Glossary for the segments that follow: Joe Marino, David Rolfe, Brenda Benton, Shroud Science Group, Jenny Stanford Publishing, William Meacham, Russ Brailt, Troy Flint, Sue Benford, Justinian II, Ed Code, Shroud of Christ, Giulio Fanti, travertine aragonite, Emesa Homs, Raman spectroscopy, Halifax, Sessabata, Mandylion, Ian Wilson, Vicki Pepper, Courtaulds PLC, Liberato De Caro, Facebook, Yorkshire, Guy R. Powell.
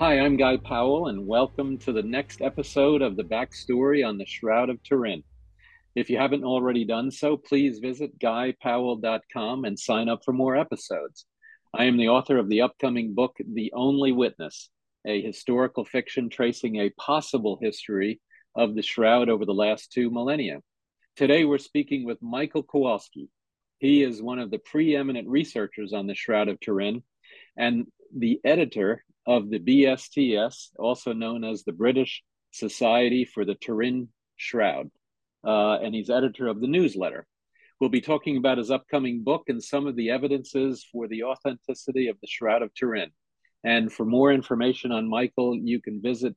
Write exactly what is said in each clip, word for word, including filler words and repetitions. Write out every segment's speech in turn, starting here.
Hi, I'm Guy Powell, and welcome to the next episode of The Backstory on the Shroud of Turin. If you haven't already done so, please visit guy powell dot com and sign up for more episodes. I am the author of the upcoming book, The Only Witness, a historical fiction tracing a possible history of the Shroud over the last two millennia. Today, we're speaking with Michael Kowalski. He is one of the preeminent researchers on the Shroud of Turin and the editor of the B S T S, also known as the British Society for the Turin Shroud, uh, and he's editor of the newsletter. We'll be talking about his upcoming book and some of the evidences for the authenticity of the Shroud of Turin. And for more information on Michael, you can visit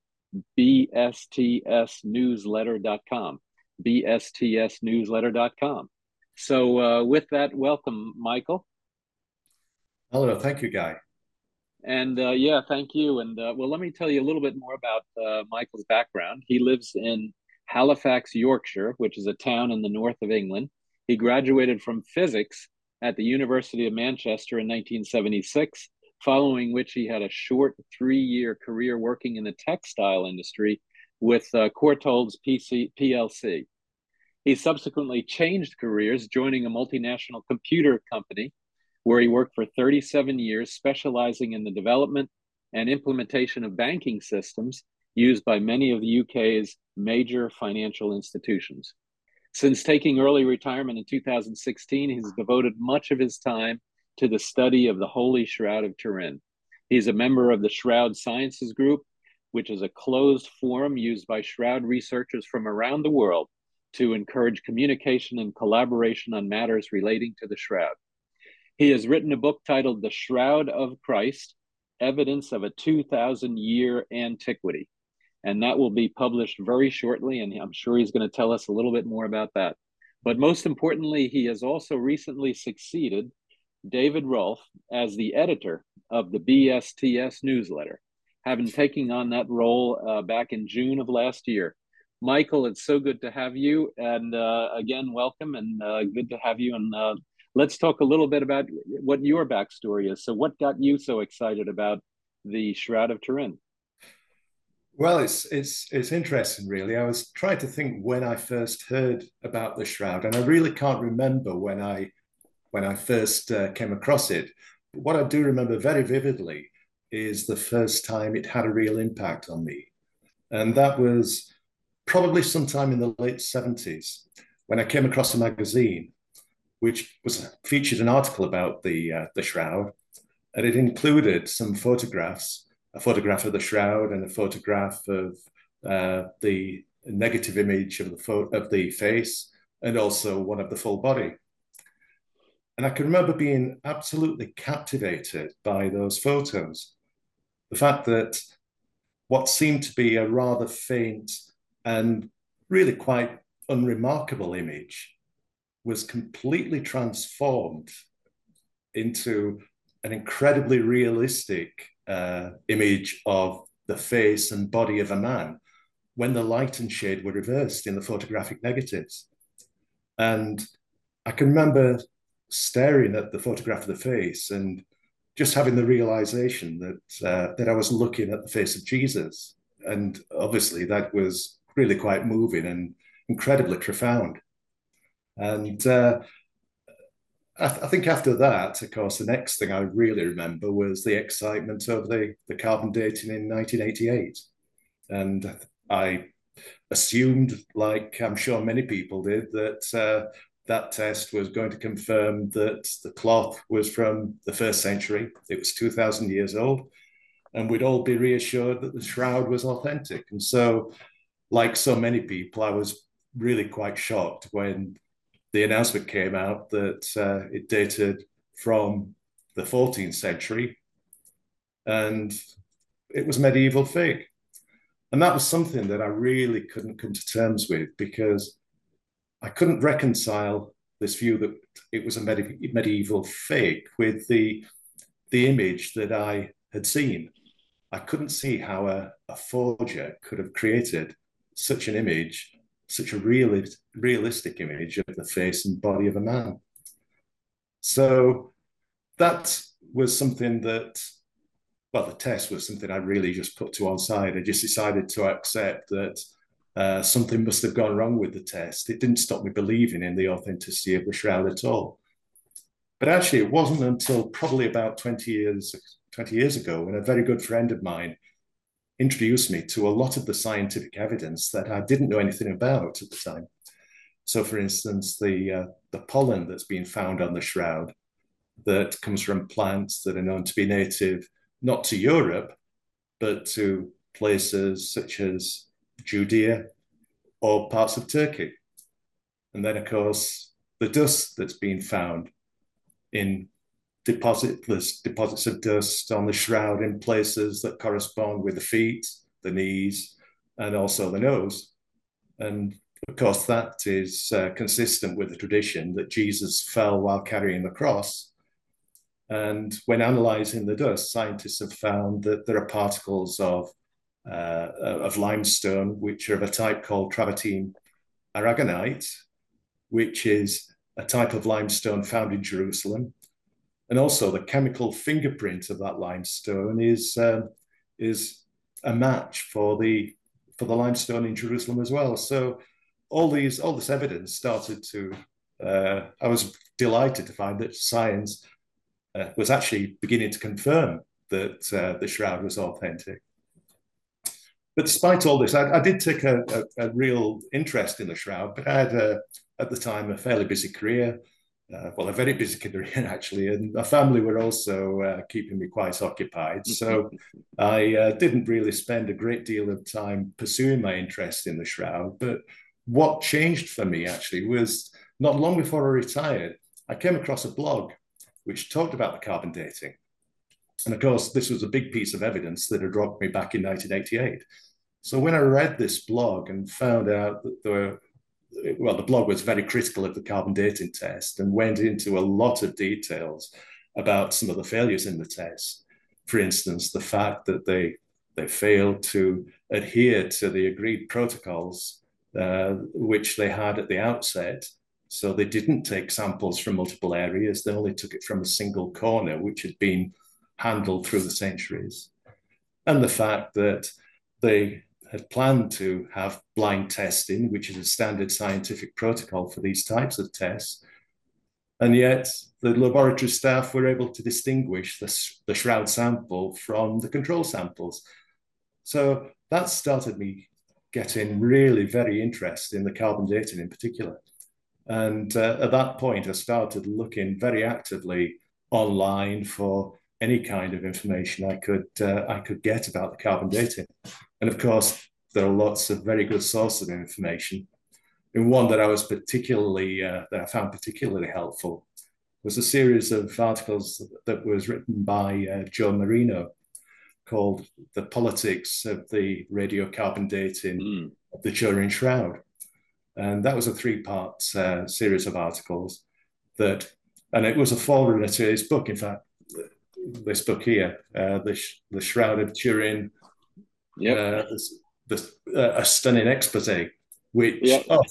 b s t s newsletter dot com, b s t s newsletter dot com. So uh, with that, welcome, Michael. Hello, thank you, Guy. And uh, yeah, thank you. And uh, well, let me tell you a little bit more about uh, Michael's background. He lives in Halifax, Yorkshire, which is a town in the north of England. He graduated from physics at the University of Manchester in nineteen seventy-six, following which he had a short three-year career working in the textile industry with uh, Courtaulds P L C. He subsequently changed careers, joining a multinational computer company where he worked for thirty-seven years, specializing in the development and implementation of banking systems used by many of the U K's major financial institutions. Since taking early retirement in two thousand sixteen, he's devoted much of his time to the study of the Holy Shroud of Turin. He's a member of the Shroud Science Group, which is a closed forum used by Shroud researchers from around the world to encourage communication and collaboration on matters relating to the Shroud. He has written a book titled The Shroud of Christ, Evidence of a two thousand year Antiquity. And that will be published very shortly, and I'm sure he's going to tell us a little bit more about that. But most importantly, he has also recently succeeded David Rolfe as the editor of the B S T S newsletter, having taken on that role uh, back in June of last year. Michael, it's so good to have you. And uh, again, welcome, and uh, good to have you. And uh, Let's talk a little bit about what your backstory is. So what got you so excited about the Shroud of Turin? Well, it's, it's, it's interesting, really. I was trying to think when I first heard about the Shroud, and I really can't remember when I, when I first uh, came across it. But what I do remember very vividly is the first time it had a real impact on me. And that was probably sometime in the late seventies when I came across a magazine which was featured an article about the uh, the Shroud, and it included some photographs, a photograph of the Shroud and a photograph of uh, the negative image of the of the face, and also one of the full body. And I can remember being absolutely captivated by those photos. The fact that what seemed to be a rather faint and really quite unremarkable image was completely transformed into an incredibly realistic uh, image of the face and body of a man when the light and shade were reversed in the photographic negatives. And I can remember staring at the photograph of the face and just having the realization that, uh, that I was looking at the face of Jesus. And obviously that was really quite moving and incredibly profound. And uh, I, th I think after that, of course, the next thing I really remember was the excitement of the, the carbon dating in nineteen eighty-eight. And I assumed, like I'm sure many people did, that uh, that test was going to confirm that the cloth was from the first century. It was two thousand years old. And we'd all be reassured that the Shroud was authentic. And so, like so many people, I was really quite shocked when the announcement came out that uh, it dated from the fourteenth century and it was medieval fig. And that was something that I really couldn't come to terms with, because I couldn't reconcile this view that it was a med medieval fig with the, the image that I had seen. I couldn't see how a, a forger could have created such an image, such a real, realistic image of the face and body of a man. So that was something that well, the test was something I really just put to one side. I just decided to accept that uh, something must have gone wrong with the test. It didn't stop me believing in the authenticity of the shroud at all. But actually, it wasn't until probably about twenty years, twenty years ago when a very good friend of mine introduced me to a lot of the scientific evidence that I didn't know anything about at the time. So, for instance, the, uh, the pollen that's been found on the shroud that comes from plants that are known to be native, not to Europe, but to places such as Judea or parts of Turkey. And then, of course, the dust that's been found in depositless deposits of dust on the shroud in places that correspond with the feet, the knees, and also the nose. And of course, that is uh, consistent with the tradition that Jesus fell while carrying the cross. And when analyzing the dust, scientists have found that there are particles of, uh, of limestone, which are of a type called travertine aragonite, which is a type of limestone found in Jerusalem. And also the chemical fingerprint of that limestone is, uh, is a match for the, for the limestone in Jerusalem as well. So all these, all this evidence started to, uh, I was delighted to find that science uh, was actually beginning to confirm that uh, the shroud was authentic. But despite all this, I, I did take a, a, a real interest in the shroud, but I had, a, at the time, a fairly busy career. Uh, well, a very busy career, actually, and my family were also uh, keeping me quite occupied. So I uh, didn't really spend a great deal of time pursuing my interest in the shroud. But what changed for me, actually, was not long before I retired, I came across a blog which talked about the carbon dating. And of course, this was a big piece of evidence that had rocked me back in nineteen eighty-eight. So when I read this blog and found out that there were well, the blog was very critical of the carbon dating test and went into a lot of details about some of the failures in the test. For instance, the fact that they, they failed to adhere to the agreed protocols, uh, which they had at the outset. So they didn't take samples from multiple areas. They only took it from a single corner, which had been handled through the centuries. And the fact that they had planned to have blind testing, which is a standard scientific protocol for these types of tests. And yet the laboratory staff were able to distinguish the, the shroud sample from the control samples. So that started me getting really very interested in the carbon dating in particular. And uh, at that point, I started looking very actively online for any kind of information I could, uh, I could get about the carbon dating. And of course, there are lots of very good sources of information. And one that I was particularly, uh, that I found particularly helpful was a series of articles that was written by uh, Joe Marino called The Politics of the Radiocarbon Dating mm. of the Turin Shroud. And that was a three-part uh, series of articles that, and it was a forerunner to his book, in fact, this book here, uh, the, Sh the Shroud of Turin, yeah, uh, the, uh, a stunning expose, which yep. oh.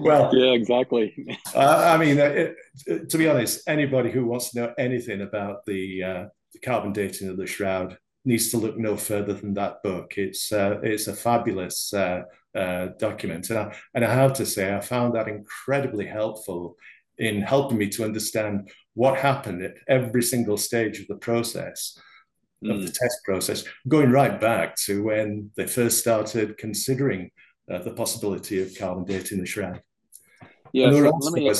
well, yeah, exactly. I, I mean, it, it, to be honest, anybody who wants to know anything about the, uh, the carbon dating of the shroud needs to look no further than that book. It's uh, it's a fabulous uh, uh, document, and I, and I have to say, I found that incredibly helpful in helping me to understand what happened at every single stage of the process. Of the test process, going right back to when they first started considering uh, the possibility of carbon dating the shroud. Yeah, so let me,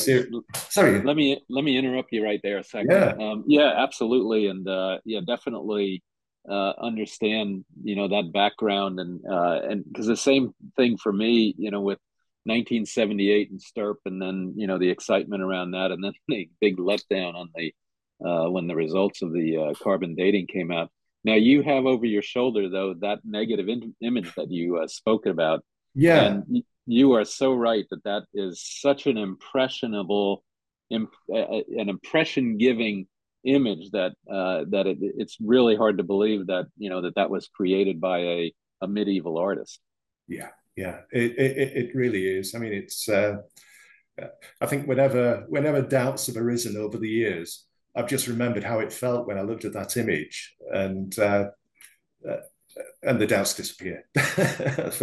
sorry. Let me let me interrupt you right there a second. Yeah, um, yeah, absolutely, and uh, yeah, definitely uh, understand you know that background and uh, and because the same thing for me, you know, with nineteen seventy-eight and STURP, and then you know the excitement around that, and then the big letdown on the uh, when the results of the uh, carbon dating came out. Now, you have over your shoulder, though, that negative image that you uh, spoke about. Yeah. And you are so right that that is such an impressionable, imp uh, an impression-giving image that uh, that it, it's really hard to believe that, you know, that that was created by a, a medieval artist. Yeah, yeah, it, it, it really is. I mean, it's, uh, I think whenever, whenever doubts have arisen over the years, I've just remembered how it felt when I looked at that image, and uh, uh, and the doubts disappear.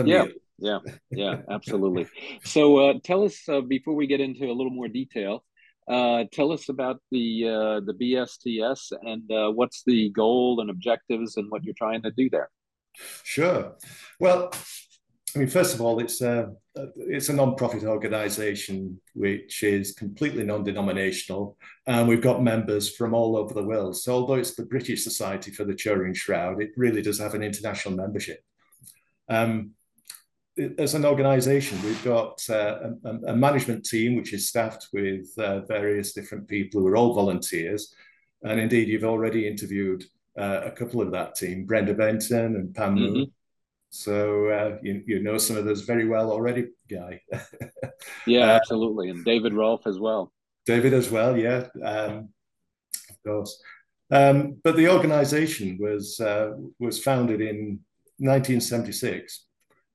yeah, me. yeah, yeah, absolutely. So uh, tell us, uh, before we get into a little more detail, uh, tell us about the uh, the B S T S and uh, what's the goal and objectives and what you're trying to do there. Sure. Well, I mean, first of all, it's a, it's a non-profit organisation which is completely non-denominational, and we've got members from all over the world. So although it's the British Society for the Turin Shroud, it really does have an international membership. Um, it, as an organisation, we've got uh, a, a management team which is staffed with uh, various different people who are all volunteers. And indeed, you've already interviewed uh, a couple of that team, Brenda Benton and Pam mm-hmm. Moon. So uh, you, you know some of those very well already, Guy. yeah, uh, absolutely. And David Rolfe as well. David as well, yeah, um, of course. Um, but the organisation was, uh, was founded in nineteen seventy-six,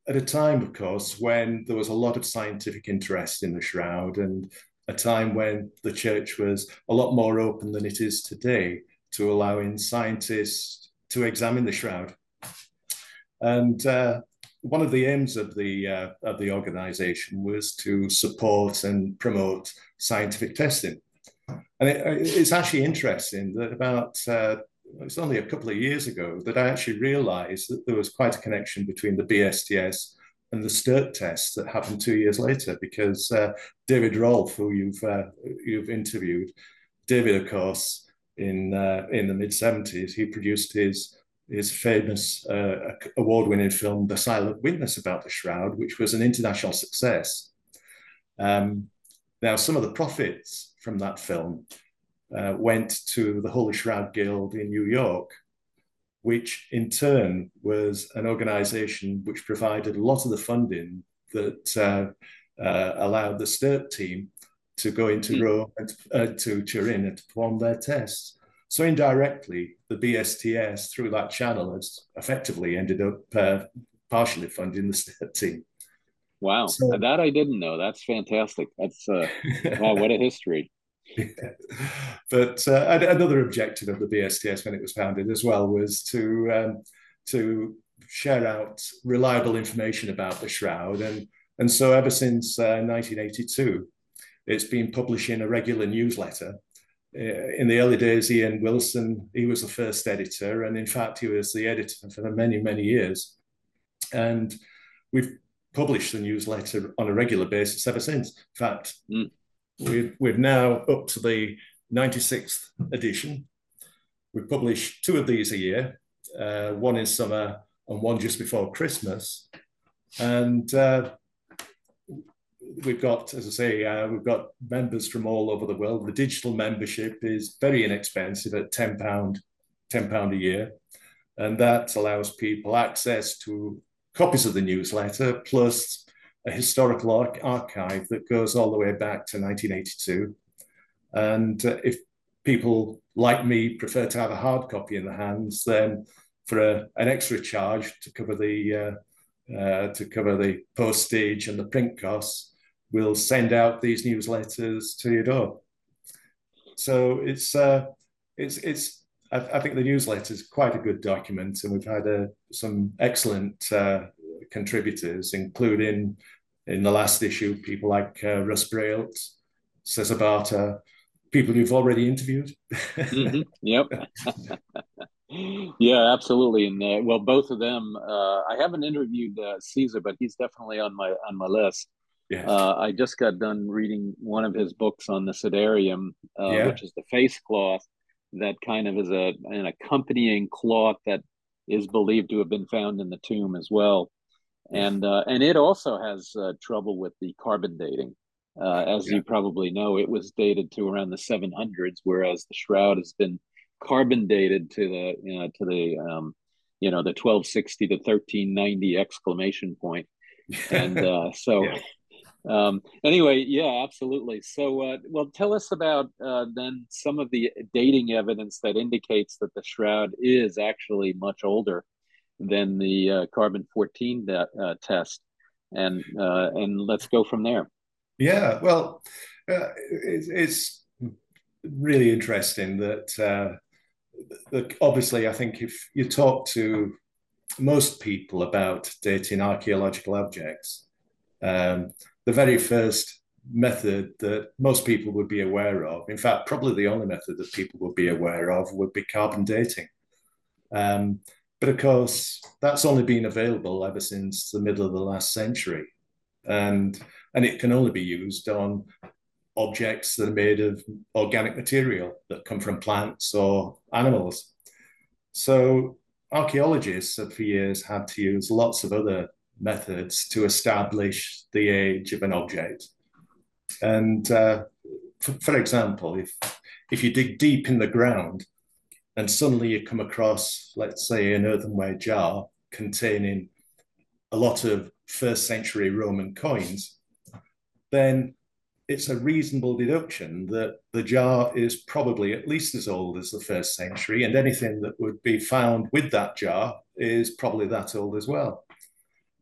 at a time, of course, when there was a lot of scientific interest in the Shroud, and a time when the church was a lot more open than it is today to allowing scientists to examine the Shroud. And uh, one of the aims of the uh, of the organisation was to support and promote scientific testing. And it, it's actually interesting that about uh, it's only a couple of years ago that I actually realised that there was quite a connection between the B S T S and the STURP tests that happened two years later, because uh, David Rolfe, who you've uh, you've interviewed, David, of course, in uh, in the mid seventies, he produced his. his famous uh, award-winning film, The Silent Witness, about the Shroud, which was an international success. Um, now, some of the profits from that film uh, went to the Holy Shroud Guild in New York, which in turn was an organization which provided a lot of the funding that uh, uh, allowed the STURP team to go into mm-hmm. Rome and uh, to Turin and to perform their tests. So indirectly, the B S T S through that channel has effectively ended up uh, partially funding the STURP team. Wow, so, that I didn't know. That's fantastic. That's uh, wow, what a history. Yeah. But uh, another objective of the B S T S when it was founded as well was to um, to share out reliable information about the Shroud, and and so ever since uh, nineteen eighty-two, it's been publishing a regular newsletter. In the early days, Ian Wilson, he was the first editor, and in fact, he was the editor for many, many years. And we've published the newsletter on a regular basis ever since. In fact, mm. we've, we're now up to the ninety-sixth edition. We publish two of these a year, uh, one in summer and one just before Christmas. And uh, we've got, as I say, uh, we've got members from all over the world. The digital membership is very inexpensive at ten pounds a year. And that allows people access to copies of the newsletter, plus a historical arch archive that goes all the way back to nineteen eighty-two. And uh, if people like me prefer to have a hard copy in their hands, then for a, an extra charge to cover the uh, uh, to cover the postage and the print costs, we'll send out these newsletters to your door. So it's, uh, it's, it's. I, I think the newsletter is quite a good document, and we've had uh, some excellent uh, contributors, including in the last issue, people like uh, Russ Brailt, Sessabata, people you've already interviewed. mm-hmm. Yep. yeah, absolutely. And uh, well, both of them. Uh, I haven't interviewed uh, Caesar, but he's definitely on my on my list. Yes. Uh, I just got done reading one of his books on the sedarium, uh, yeah. which is the face cloth that kind of is a, an accompanying cloth that is believed to have been found in the tomb as well. And uh, and it also has uh, trouble with the carbon dating. Uh, as yeah. you probably know, it was dated to around the seven hundreds, whereas the Shroud has been carbon dated to the, you know, to the, um, you know, the twelve sixty to thirteen ninety exclamation point. And uh, so... Yeah. Um, anyway, yeah, absolutely. So, uh, well, tell us about uh, then some of the dating evidence that indicates that the Shroud is actually much older than the uh, carbon fourteen uh, test, and uh, and let's go from there. Yeah, well, uh, it, it's really interesting that uh, that obviously I think if you talk to most people about dating archaeological objects, um, the very first method that most people would be aware of, in fact, probably the only method that people would be aware of, would be carbon dating. Um, but of course, that's only been available ever since the middle of the last century. And, and it can only be used on objects that are made of organic material that come from plants or animals. So archaeologists have for years had to use lots of other methods to establish the age of an object. And uh, for, for example, if, if you dig deep in the ground and suddenly you come across, let's say, an earthenware jar containing a lot of first century Roman coins, then it's a reasonable deduction that the jar is probably at least as old as the first century, and anything that would be found with that jar is probably that old as well.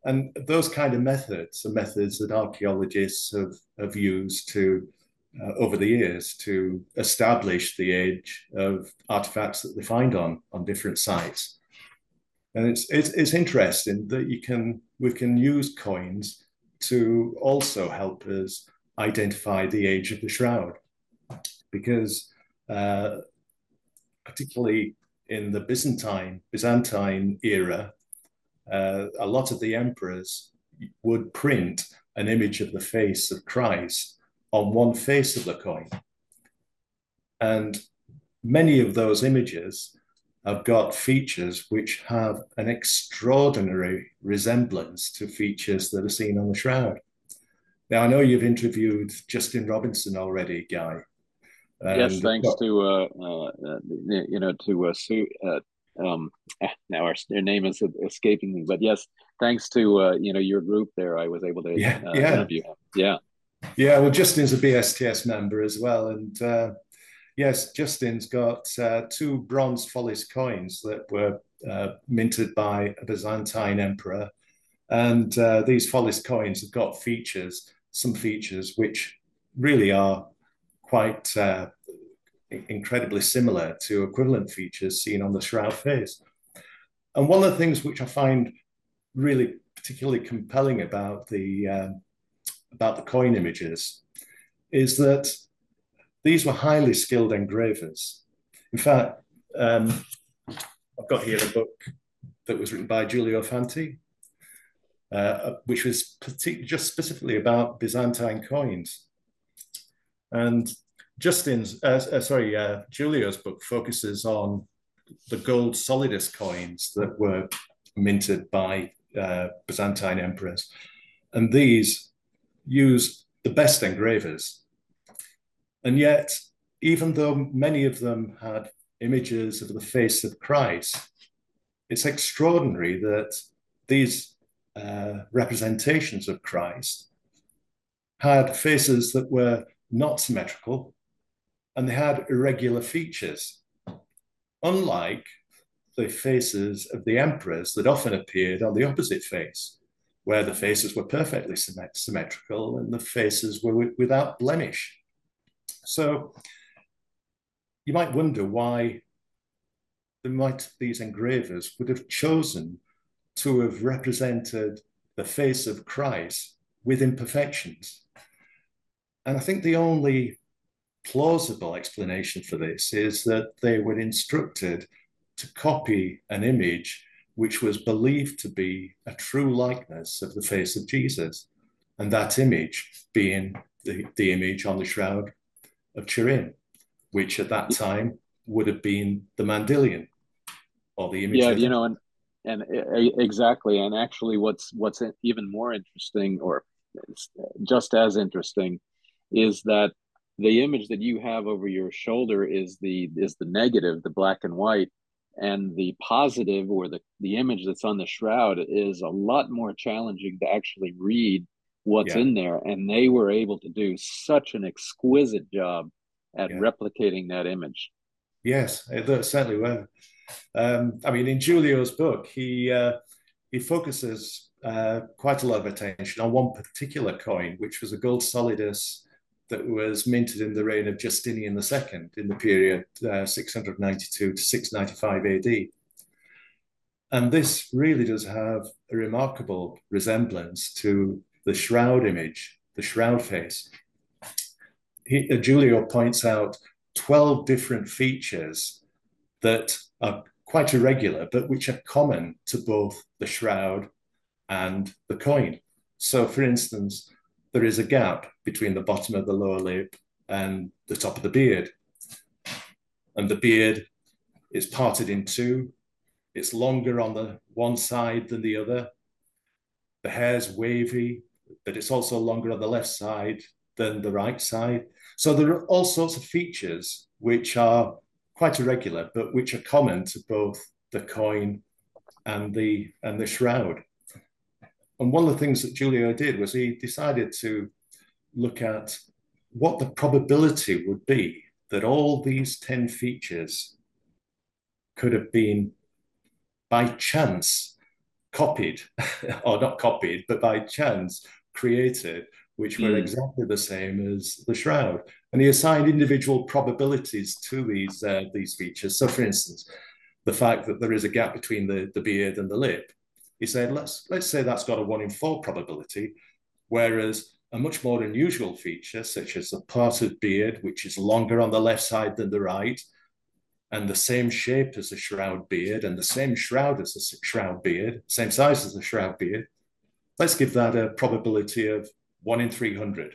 And those kind of methods are methods that archaeologists have, have used to, uh, over the years, to establish the age of artifacts that they find on, on different sites. And it's, it's, it's interesting that you can, we can use coins to also help us identify the age of the shroud, because uh, particularly in the Byzantine, Byzantine era, uh, a lot of the emperors would print an image of the face of Christ on one face of the coin. And many of those images have got features which have an extraordinary resemblance to features that are seen on the shroud. Now, I know you've interviewed Justin Robinson already, Guy. Um, yes, thanks got... to, uh, uh, you know, to uh, Sue, uh, um, now our, their name is escaping me, but yes, thanks to, uh, you know, your group there, I was able to yeah, uh, yeah. interview him. Yeah. Yeah, well, Justin's a B S T S member as well. And uh, yes, Justin's got uh, two bronze follis coins that were uh, minted by a Byzantine emperor. And uh, these follis coins have got features, some features which really are quite uh, incredibly similar to equivalent features seen on the shroud face. And one of the things which I find really particularly compelling about the, uh, about the coin images is that these were highly skilled engravers. In fact, um, I've got here a book that was written by Giulio Fanti, Uh, which was just specifically about Byzantine coins. And Justin's, uh, uh, sorry, uh, Giulio's book focuses on the gold solidus coins that were minted by uh, Byzantine emperors. And these used the best engravers. And yet, even though many of them had images of the face of Christ, it's extraordinary that these Uh, representations of Christ had faces that were not symmetrical, and they had irregular features, unlike the faces of the emperors that often appeared on the opposite face, where the faces were perfectly symmet symmetrical and the faces were without blemish. So you might wonder why the, might, these engravers would have chosen to have represented the face of Christ with imperfections. And I think the only plausible explanation for this is that they were instructed to copy an image which was believed to be a true likeness of the face of Jesus, and that image being the, the image on the Shroud of Turin, which at that time would have been the Mandylion, or the image. Yeah, of you know, and And exactly, and actually, what's what's even more interesting, or just as interesting, is that the image that you have over your shoulder is the is the negative, the black and white, and the positive, or the the image that's on the shroud, is a lot more challenging to actually read what's yeah. in there. And they were able to do such an exquisite job at yeah. replicating that image. Yes, it certainly were. Um, I mean, in Giulio's book, he uh, he focuses uh, quite a lot of attention on one particular coin, which was a gold solidus that was minted in the reign of Justinian the Second in the period uh, six ninety-two to six ninety-five A D. And this really does have a remarkable resemblance to the shroud image, the shroud face. He, uh, Giulio points out twelve different features that are quite irregular, but which are common to both the shroud and the coin. So, for instance, there is a gap between the bottom of the lower lip and the top of the beard. And the beard is parted in two. It's longer on the one side than the other. The hair's wavy, but it's also longer on the left side than the right side. So there are all sorts of features which are quite irregular, but which are common to both the coin and the, and the shroud. And one of the things that Giulio did was he decided to look at what the probability would be that all these ten features could have been by chance copied, or not copied, but by chance created, which were mm. exactly the same as the shroud. And he assigned individual probabilities to these, uh, these features. So for instance, the fact that there is a gap between the, the beard and the lip, he said, let's, let's say that's got a one in four probability, whereas a much more unusual feature, such as the parted beard, which is longer on the left side than the right, and the same shape as the shroud beard, and the same shroud as the shroud beard, same size as the shroud beard, let's give that a probability of one in three hundred.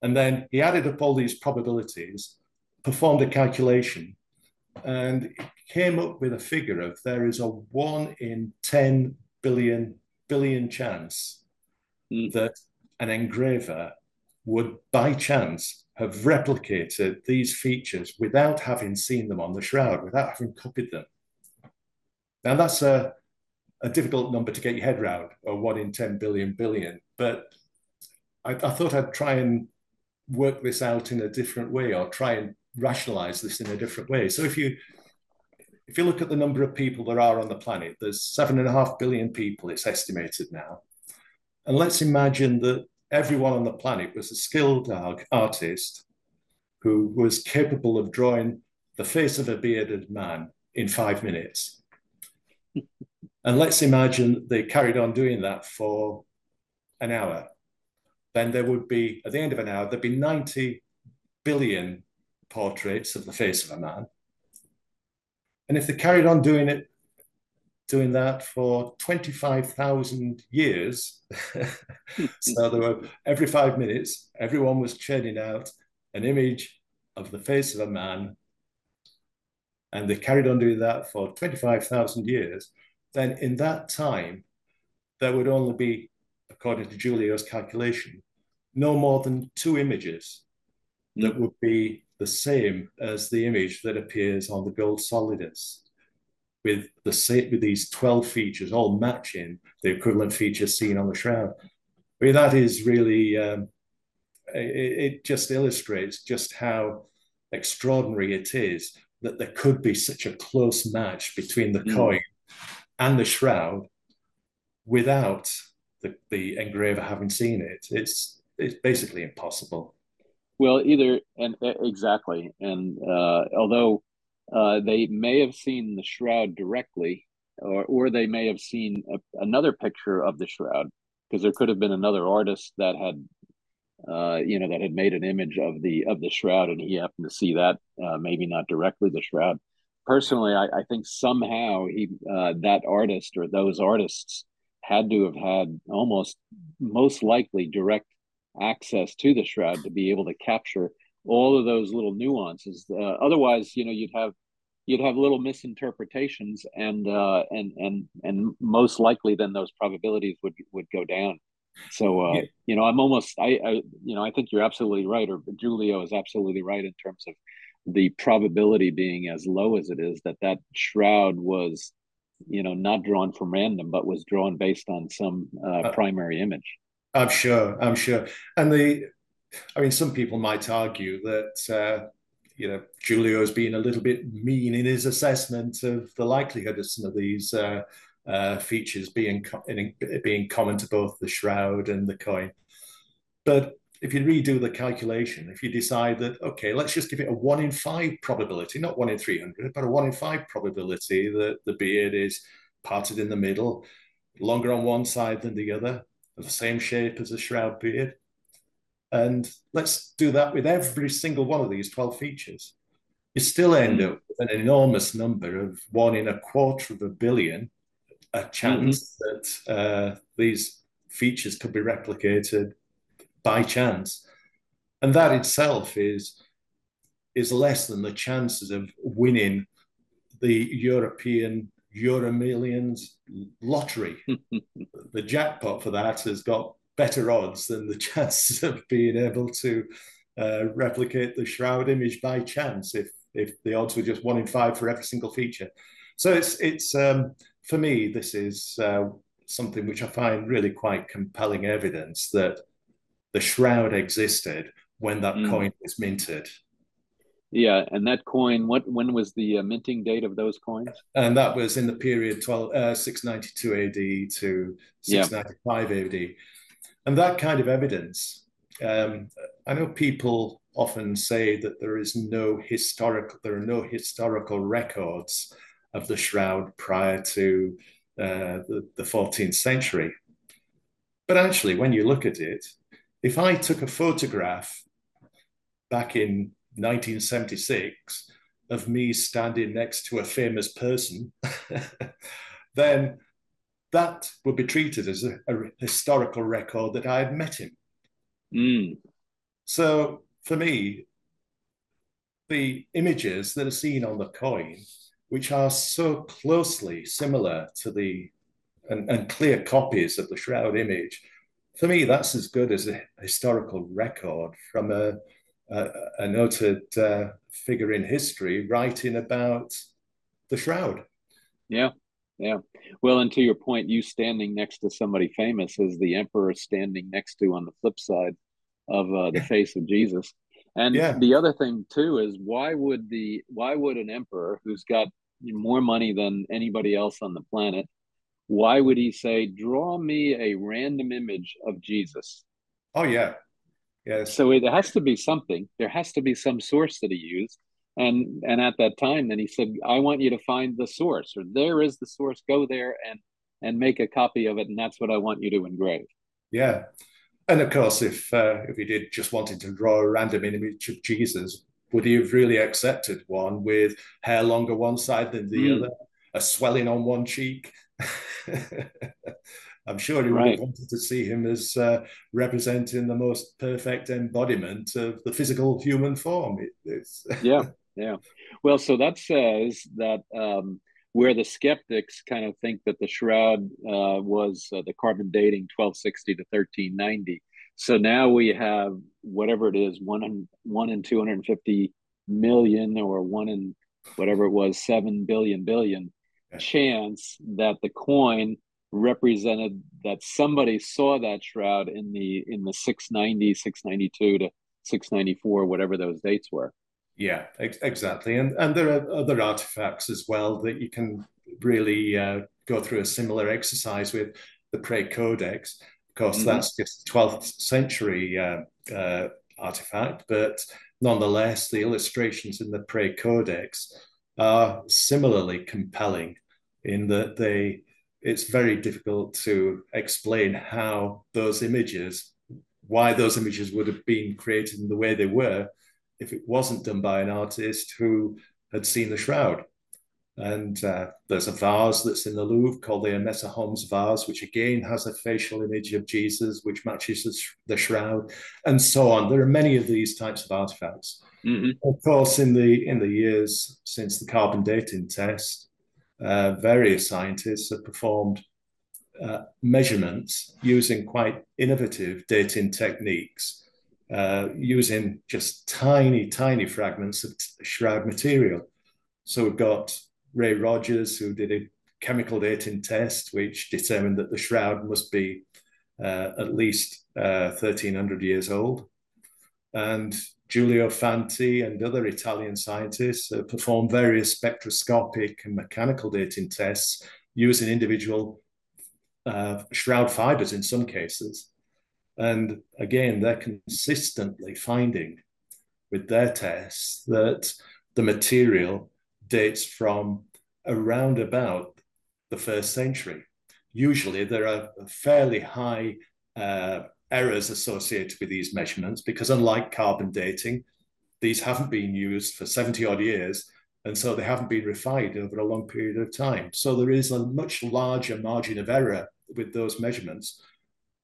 And then he added up all these probabilities, performed a calculation, and came up with a figure of there is a one in ten billion billion chance mm. that an engraver would by chance have replicated these features without having seen them on the shroud, without having copied them. Now that's a, a difficult number to get your head around, or one in ten billion billion, but I, I thought I'd try and work this out in a different way, or try and rationalize this in a different way. So if you if you look at the number of people there are on the planet, there's seven and a half billion people, it's estimated now. And let's imagine that everyone on the planet was a skilled artist who was capable of drawing the face of a bearded man in five minutes. And let's imagine they carried on doing that for an hour. Then there would be, at the end of an hour, there'd be ninety billion portraits of the face of a man. And if they carried on doing it, doing that for twenty-five thousand years, so there were, every five minutes, everyone was churning out an image of the face of a man, and they carried on doing that for twenty-five thousand years, then in that time, there would only be, according to Giulio's calculation, no more than two images mm. that would be the same as the image that appears on the gold solidus, with the with these twelve features all matching the equivalent features seen on the shroud. I mean, that is really, um, it, it just illustrates just how extraordinary it is that there could be such a close match between the mm. coin and the shroud without the, the engraver having seen it. It's, it's basically impossible. Well, either, and exactly. And uh, although uh, they may have seen the shroud directly, or, or they may have seen a, another picture of the shroud, because there could have been another artist that had, uh, you know, that had made an image of the, of the shroud, and he happened to see that, uh, maybe not directly the shroud. Personally, I, I think somehow he, uh, that artist or those artists had to have had almost most likely direct access to the shroud to be able to capture all of those little nuances. Uh, otherwise, you know, you'd have you'd have little misinterpretations, and uh, and and and most likely then those probabilities would would go down. So uh, yeah. you know, I'm almost I, I you know I think you're absolutely right, or Giulio is absolutely right in terms of the probability being as low as it is that that shroud was, you know, not drawn from random, but was drawn based on some uh, primary image. I'm sure, I'm sure. And the, I mean, some people might argue that, uh, you know, Giulio has been a little bit mean in his assessment of the likelihood of some of these uh, uh, features being, co being common to both the shroud and the coin. But if you redo the calculation, if you decide that, okay, let's just give it a one in five probability, not one in three hundred, but a one in five probability that the beard is parted in the middle, longer on one side than the other, of the same shape as a shroud beard. And let's do that with every single one of these twelve features. You still end up with an enormous number of one in a quarter of a billion, a chance mm-hmm. that uh, these features could be replicated by chance. And that itself is, is less than the chances of winning the European Euromillions lottery. The jackpot for that has got better odds than the chances of being able to uh, replicate the shroud image by chance if if the odds were just one in five for every single feature. So it's, it's um, for me, this is uh, something which I find really quite compelling evidence that the shroud existed when that mm. coin was minted. Yeah, and that coin, what when was the uh, minting date of those coins? And that was in the period twelve, uh, six ninety-two A D to six ninety-five yeah. A D. And that kind of evidence, um, I know people often say that there is no historical, there are no historical records of the shroud prior to uh, the, the fourteenth century. But actually, when you look at it, if I took a photograph back in nineteen seventy-six of me standing next to a famous person, then that would be treated as a, a historical record that I had met him. Mm. So for me, the images that are seen on the coin, which are so closely similar to the, and, and clear copies of the shroud image, for me, that's as good as a historical record from a, a, a noted uh, figure in history writing about the shroud. Yeah. Yeah. Well, and to your point, you standing next to somebody famous is the emperor standing next to on the flip side of uh, the yeah. face of Jesus. And yeah. the other thing, too, is why would the why would an emperor who's got more money than anybody else on the planet, why would he say, draw me a random image of Jesus? Oh, yeah. Yes. So it has to be something. There has to be some source that he used. And and at that time, then he said, I want you to find the source, or there is the source, go there and, and make a copy of it. And that's what I want you to engrave. Yeah. And of course, if uh, if he did just wanted to draw a random image of Jesus, would he have really accepted one with hair longer one side than the mm. other, a swelling on one cheek? I'm sure he would right. have wanted to see him as uh, representing the most perfect embodiment of the physical human form. It, it's yeah. Yeah. Well, so that says that um, where the skeptics kind of think that the shroud uh, was uh, the carbon dating twelve sixty to thirteen ninety. So now we have whatever it is, one, one in two hundred fifty million or one in whatever it was, seven billion billion yeah. chance that the coin represented that somebody saw that shroud in the in the six ninety, six ninety-two to six ninety-four, whatever those dates were. Yeah, ex exactly. And and there are other artifacts as well that you can really uh, go through a similar exercise with. The Prey Codex, of course, mm-hmm. that's just twelfth century uh, uh, artifact, but nonetheless, the illustrations in the Prey Codex are similarly compelling in that they it's very difficult to explain how those images, why those images would have been created in the way they were if it wasn't done by an artist who had seen the shroud. And uh, there's a vase that's in the Louvre called the Emesa Homs vase, which again has a facial image of Jesus, which matches the, sh the shroud, and so on. There are many of these types of artifacts. Mm-hmm. Of course, in the, in the years since the carbon dating test, Uh, various scientists have performed uh, measurements using quite innovative dating techniques, uh, using just tiny, tiny fragments of shroud material. So we've got Ray Rogers, who did a chemical dating test, which determined that the shroud must be uh, at least uh, thirteen hundred years old. And Giulio Fanti and other Italian scientists uh, performed various spectroscopic and mechanical dating tests using individual uh, shroud fibers in some cases. And again, they're consistently finding with their tests that the material dates from around about the first century. Usually there are fairly high uh, errors associated with these measurements, because unlike carbon dating, these haven't been used for seventy odd years, and so they haven't been refined over a long period of time. So there is a much larger margin of error with those measurements.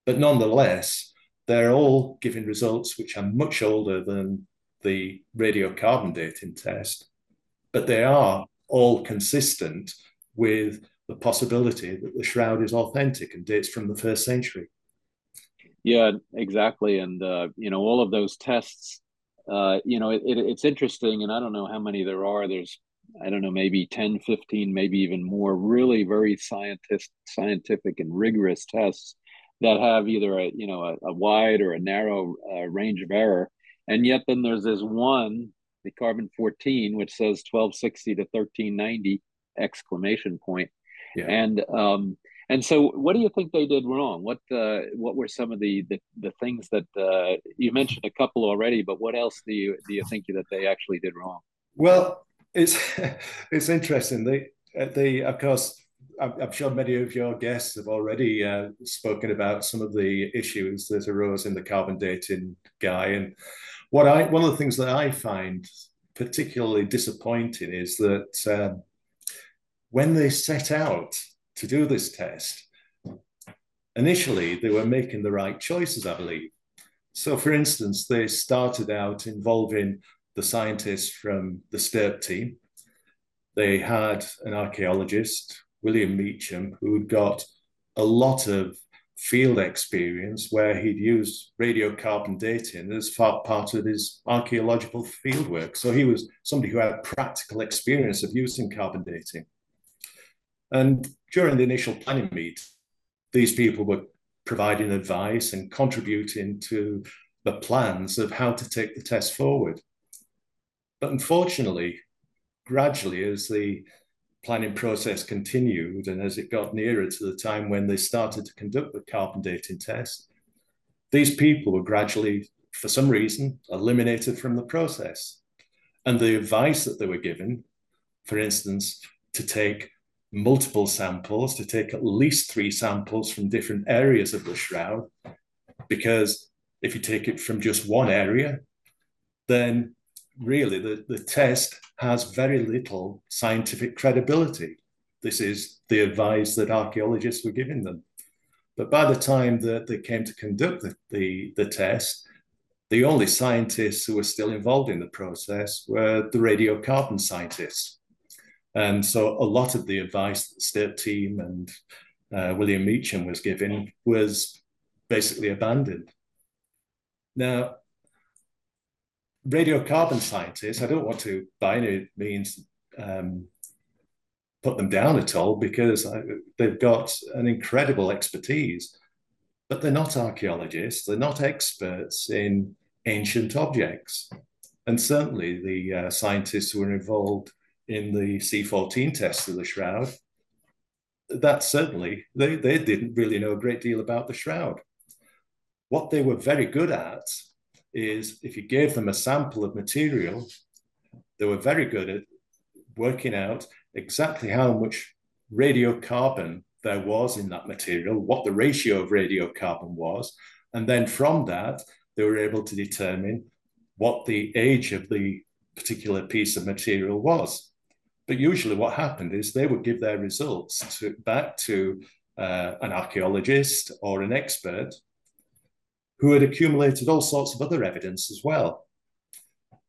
But nonetheless, they're all giving results which are much older than the radiocarbon dating test, but they are all consistent with the possibility that the shroud is authentic and dates from the first century. Yeah, exactly. And, uh, you know, all of those tests, uh, you know, it, it, it's interesting, and I don't know how many there are. There's, I don't know, maybe ten, fifteen, maybe even more, really very scientist, scientific and rigorous tests that have either a, you know, a, a wide or a narrow uh, range of error. And yet then there's this one, the carbon fourteen, which says twelve sixty to thirteen ninety, exclamation point. Yeah. And um, and so what do you think they did wrong? What uh, what were some of the the, the things that uh, you mentioned a couple already, but what else do you do you think that they actually did wrong? Well, it's it's interesting. They they of course, I'm sure many of your guests have already uh, spoken about some of the issues that arose in the carbon dating guy. And what I one of the things that I find particularly disappointing is that um, when they set out to do this test, initially they were making the right choices, I believe. So, for instance, they started out involving the scientists from the STURP team. They had an archaeologist, William Meacham, who'd got a lot of field experience where he'd used radiocarbon dating as part of his archaeological fieldwork. So he was somebody who had practical experience of using carbon dating. And during the initial planning meet, these people were providing advice and contributing to the plans of how to take the test forward. But unfortunately, gradually, as the planning process continued, and as it got nearer to the time when they started to conduct the carbon dating test, these people were gradually, for some reason, eliminated from the process. And the advice that they were given, for instance, to take multiple samples, to take at least three samples from different areas of the shroud, because if you take it from just one area, then really the, the test has very little scientific credibility. This is the advice that archaeologists were giving them. But by the time that they came to conduct the, the, the test, the only scientists who were still involved in the process were the radiocarbon scientists. And so a lot of the advice that the STURP team and uh, William Meacham was giving was basically abandoned. Now, radiocarbon scientists, I don't want to by any means um, put them down at all, because I, they've got an incredible expertise, but they're not archaeologists, they're not experts in ancient objects. And certainly the uh, scientists who were involved in the C fourteen test of the shroud, that certainly, they, they didn't really know a great deal about the shroud. What they were very good at is if you gave them a sample of material, they were very good at working out exactly how much radiocarbon there was in that material, what the ratio of radiocarbon was. And then from that, they were able to determine what the age of the particular piece of material was. But usually what happened is they would give their results to, back to uh, an archaeologist or an expert who had accumulated all sorts of other evidence as well.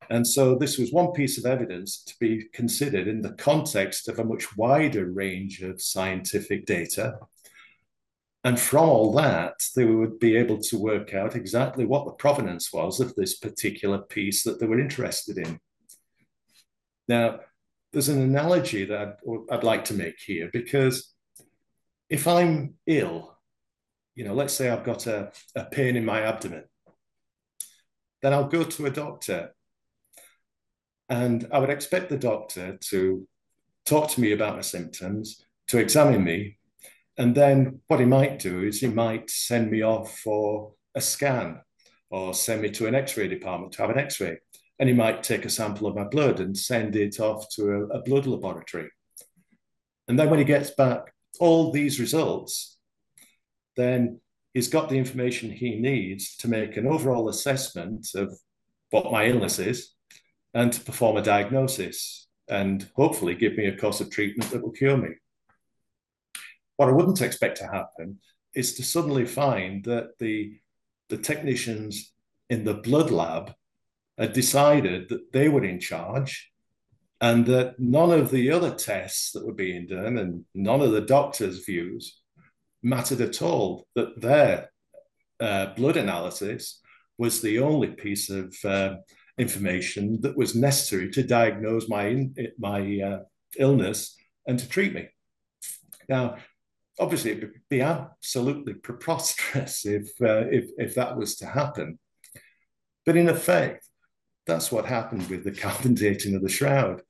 And so this was one piece of evidence to be considered in the context of a much wider range of scientific data. And from all that, they would be able to work out exactly what the provenance was of this particular piece that they were interested in. Now, there's an analogy that I'd, I'd like to make here, because if I'm ill, you know, let's say I've got a, a pain in my abdomen, then I'll go to a doctor. And I would expect the doctor to talk to me about my symptoms, to examine me. And then what he might do is he might send me off for a scan, or send me to an x-ray department to have an x-ray. And he might take a sample of my blood and send it off to a, a blood laboratory. And then when he gets back all these results, then he's got the information he needs to make an overall assessment of what my illness is and to perform a diagnosis and hopefully give me a course of treatment that will cure me. What I wouldn't expect to happen is to suddenly find that the, the technicians in the blood lab had decided that they were in charge and that none of the other tests that were being done and none of the doctors' views mattered at all, that their uh, blood analysis was the only piece of uh, information that was necessary to diagnose my, my uh, illness and to treat me. Now, obviously, it would be absolutely preposterous if, uh, if, if that was to happen. But in effect, that's what happened with the carbon dating of the Shroud.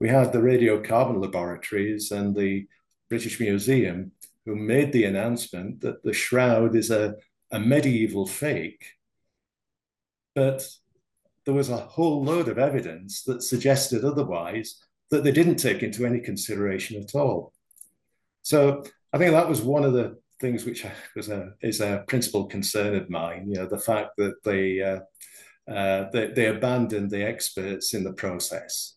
We had the radiocarbon laboratories and the British Museum who made the announcement that the Shroud is a, a medieval fake. But there was a whole load of evidence that suggested otherwise that they didn't take into any consideration at all. So I think that was one of the things which was a, is a principal concern of mine, you know, the fact that they, uh, uh, they, they abandoned the experts in the process.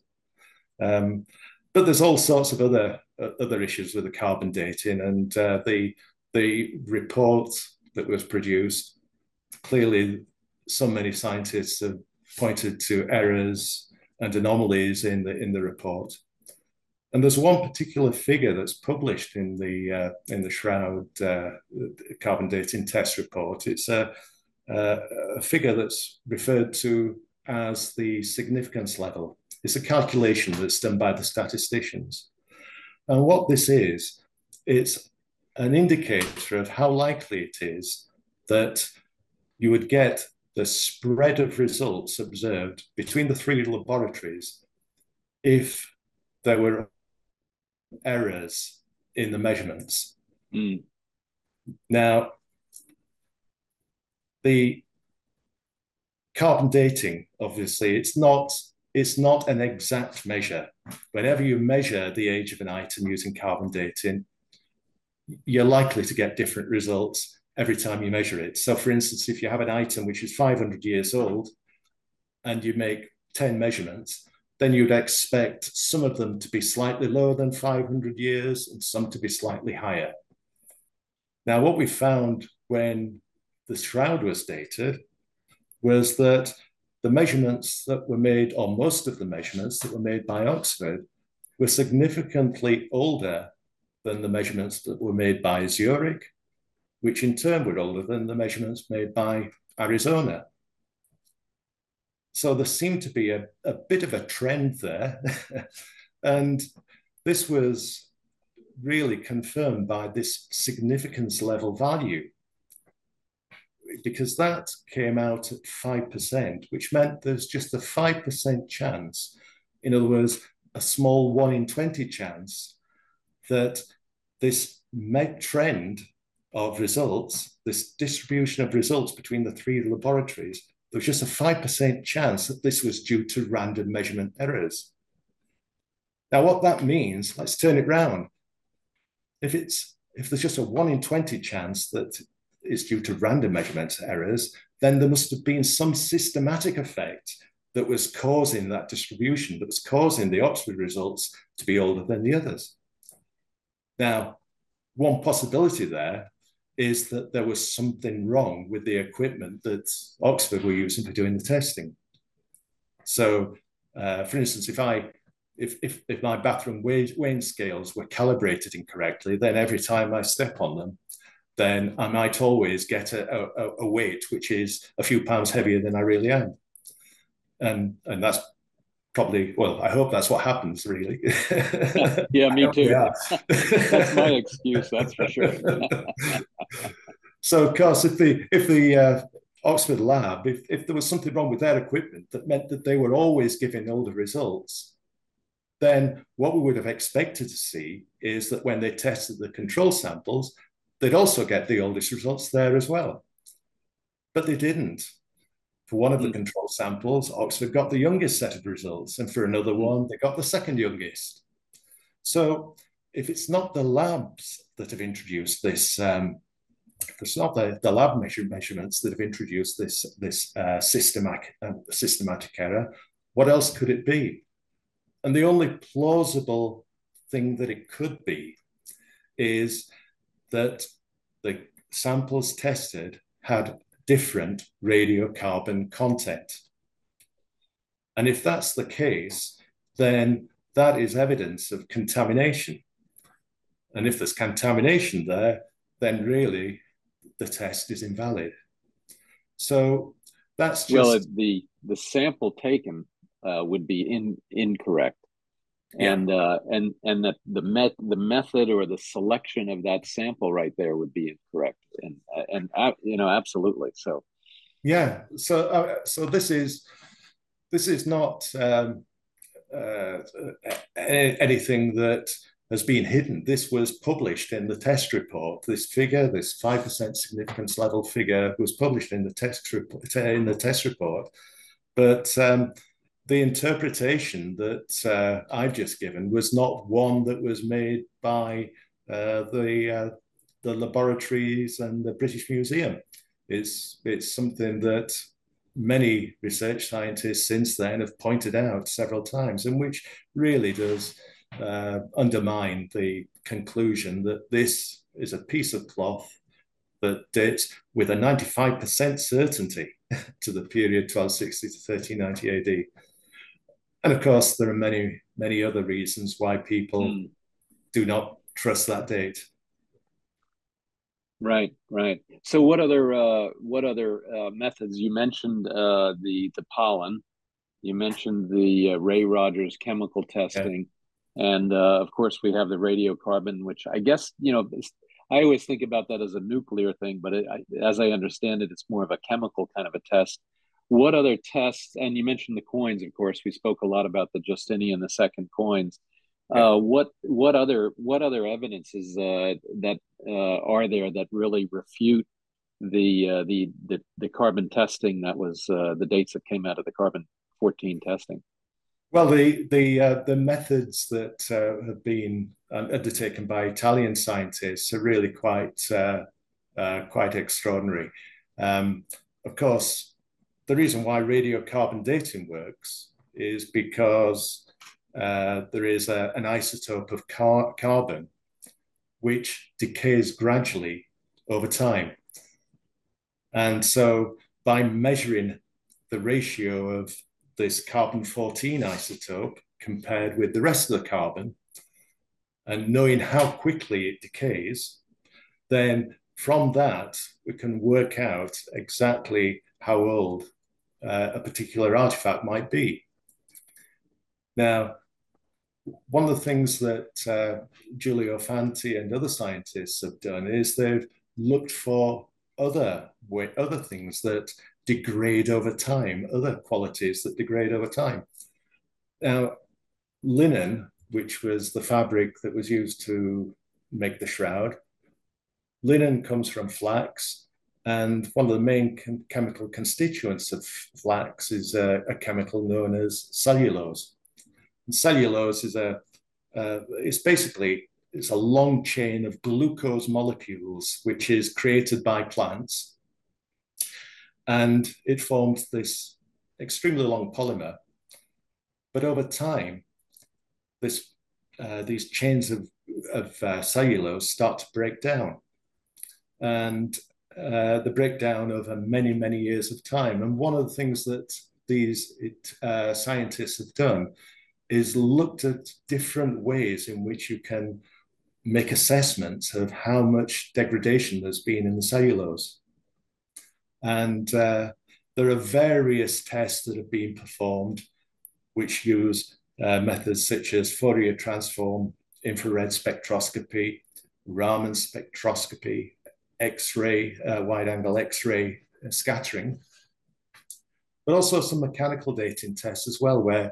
Um, but there's all sorts of other, uh, other issues with the carbon dating, and uh, the, the report that was produced, clearly so many scientists have pointed to errors and anomalies in the, in the report. And there's one particular figure that's published in the uh, in the Shroud uh, carbon dating test report. It's a, uh, a figure that's referred to as the significance level. It's a calculation that's done by the statisticians. And what this is, it's an indicator of how likely it is that you would get the spread of results observed between the three laboratories if there were errors in the measurements. Mm. Now, the carbon dating, obviously, it's not, it's not an exact measure. Whenever you measure the age of an item using carbon dating, you're likely to get different results every time you measure it. So for instance, if you have an item which is five hundred years old and you make ten measurements, then you'd expect some of them to be slightly lower than five hundred years and some to be slightly higher. Now, what we found when the Shroud was dated was that the measurements that were made, or most of the measurements that were made by Oxford, were significantly older than the measurements that were made by Zurich, which in turn were older than the measurements made by Arizona. So there seemed to be a, a bit of a trend there. And this was really confirmed by this significance level value, because that came out at five percent, which meant there's just a five percent chance, in other words, a small one in twenty chance that this trend of results, this distribution of results between the three laboratories, there was just a five percent chance that this was due to random measurement errors. Now, what that means, let's turn it round. If, it's, if there's just a one in twenty chance that it's due to random measurement errors, then there must have been some systematic effect that was causing that distribution, that was causing the Oxford results to be older than the others. Now, one possibility there is that there was something wrong with the equipment that Oxford were using for doing the testing. So, uh, for instance, if, I, if, if, if my bathroom weighing scales were calibrated incorrectly, then every time I step on them, then I might always get a, a, a weight which is a few pounds heavier than I really am. And, and that's probably, well, I hope that's what happens, really. Yeah, yeah, me too. That's my excuse, that's for sure. So, of course, if the, if the uh, Oxford lab, if, if there was something wrong with their equipment that meant that they were always giving older results, then what we would have expected to see is that when they tested the control samples, they'd also get the oldest results there as well. but they didn't. For one of the control samples, Oxford got the youngest set of results, and for another one, they got the second youngest. So if it's not the labs that have introduced this, um, if it's not the, the lab measure, measurements that have introduced this, this uh, systematic, um, systematic error, what else could it be? And the only plausible thing that it could be is that the samples tested had different radiocarbon content. And if that's the case, then that is evidence of contamination. And if there's contamination there, then really the test is invalid. So that's just... Well, the, the sample taken uh, would be in, incorrect. Yeah. And uh, and and that the met the method or the selection of that sample right there would be incorrect, and and uh, you know, absolutely. So yeah, so uh, so this is this is not um, uh, anything that has been hidden. This was published in the test report. This figure, this five percent significance level figure, was published in the test report. In the test report, but. Um, The interpretation that uh, I've just given was not one that was made by uh, the uh, the laboratories and the British Museum. It's it's something that many research scientists since then have pointed out several times, and which really does uh, undermine the conclusion that this is a piece of cloth that dates with a ninety-five percent certainty to the period twelve sixty to thirteen ninety A D. And of course, there are many, many other reasons why people mm. do not trust that date. Right, right. So, what other uh, what other uh, methods? You mentioned uh, the the pollen. You mentioned the uh, Ray Rogers chemical testing, yeah. and uh, of course, we have the radiocarbon, which I guess you know. I always think about that as a nuclear thing, but it, I, as I understand it, it's more of a chemical kind of a test. What other tests? And you mentioned the coins, of course. We spoke a lot about the Justinian the Second coins. Yeah. Uh, what what other what other evidences uh, that uh, are there that really refute the uh, the, the the carbon testing that was uh, the dates that came out of the carbon fourteen testing? Well, the the uh, the methods that uh, have been undertaken by Italian scientists are really quite uh, uh, quite extraordinary. Um, of course. The reason why radiocarbon dating works is because uh, there is a, an isotope of car carbon which decays gradually over time. And so by measuring the ratio of this carbon fourteen isotope compared with the rest of the carbon and knowing how quickly it decays, then from that we can work out exactly how old uh, a particular artifact might be. Now, one of the things that uh, Giulio Fanti and other scientists have done is they've looked for other, other things that degrade over time, other qualities that degrade over time. Now, linen, which was the fabric that was used to make the shroud, linen comes from flax, and one of the main chem chemical constituents of flax is a, a chemical known as cellulose. And cellulose is a, uh, it's basically, it's a long chain of glucose molecules, which is created by plants. And it forms this extremely long polymer. But over time, this, uh, these chains of, of uh, cellulose start to break down. And Uh, the breakdown over many, many years of time. And one of the things that these it, uh, scientists have done is looked at different ways in which you can make assessments of how much degradation there's been in the cellulose. And uh, there are various tests that have been performed which use uh, methods such as Fourier transform, infrared spectroscopy, Raman spectroscopy, X-ray, uh, wide-angle X-ray scattering, but also some mechanical dating tests as well, where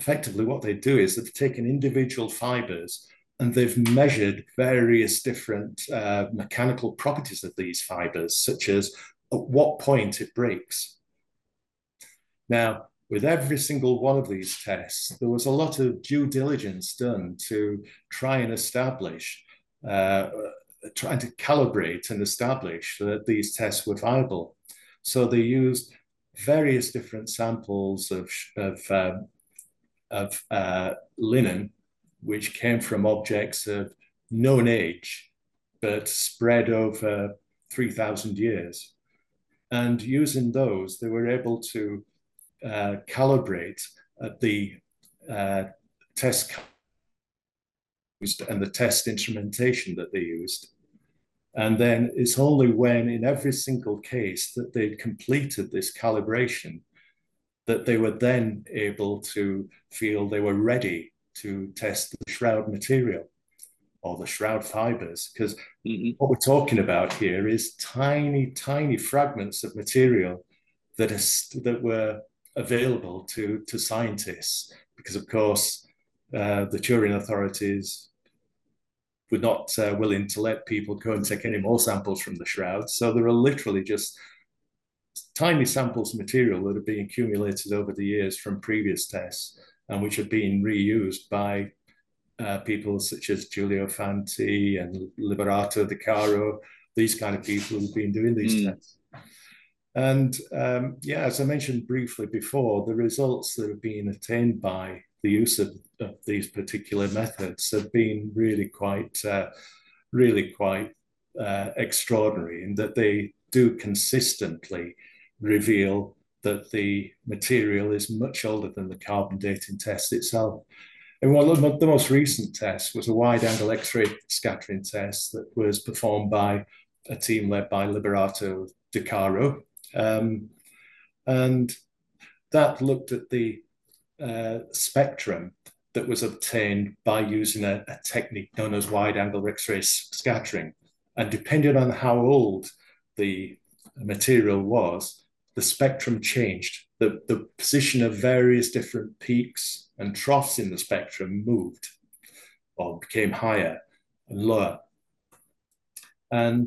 effectively what they do is they've taken individual fibers and they've measured various different uh, mechanical properties of these fibers, such as at what point it breaks. Now, with every single one of these tests, there was a lot of due diligence done to try and establish, uh, trying to calibrate and establish that these tests were viable. So they used various different samples of, of, uh, of uh, linen, which came from objects of known age, but spread over three thousand years. And using those, they were able to uh, calibrate at the uh, test and the test instrumentation that they used. And then it's only when, in every single case, that they'd completed this calibration that they were then able to feel they were ready to test the shroud material or the shroud fibers, because mm-hmm. what we're talking about here is tiny, tiny fragments of material that, are, that were available to, to scientists, because, of course, uh, the Turin authorities were not uh, willing to let people go and take any more samples from the shroud. So there are literally just tiny samples of material that have been accumulated over the years from previous tests and which have been reused by uh, people such as Giulio Fanti and Liberato De Caro, these kind of people who've been doing these mm. tests. And um, yeah, as I mentioned briefly before, the results that have been attained by the use of, of these particular methods have been really quite, uh, really quite uh, extraordinary, in that they do consistently reveal that the material is much older than the carbon dating test itself. And one of the most recent tests was a wide-angle X-ray scattering test that was performed by a team led by Liberato De Caro, um, and that looked at the Uh, spectrum that was obtained by using a, a technique known as wide-angle X-ray scattering. And depending on how old the material was, the spectrum changed. The, the position of various different peaks and troughs in the spectrum moved or became higher and lower. And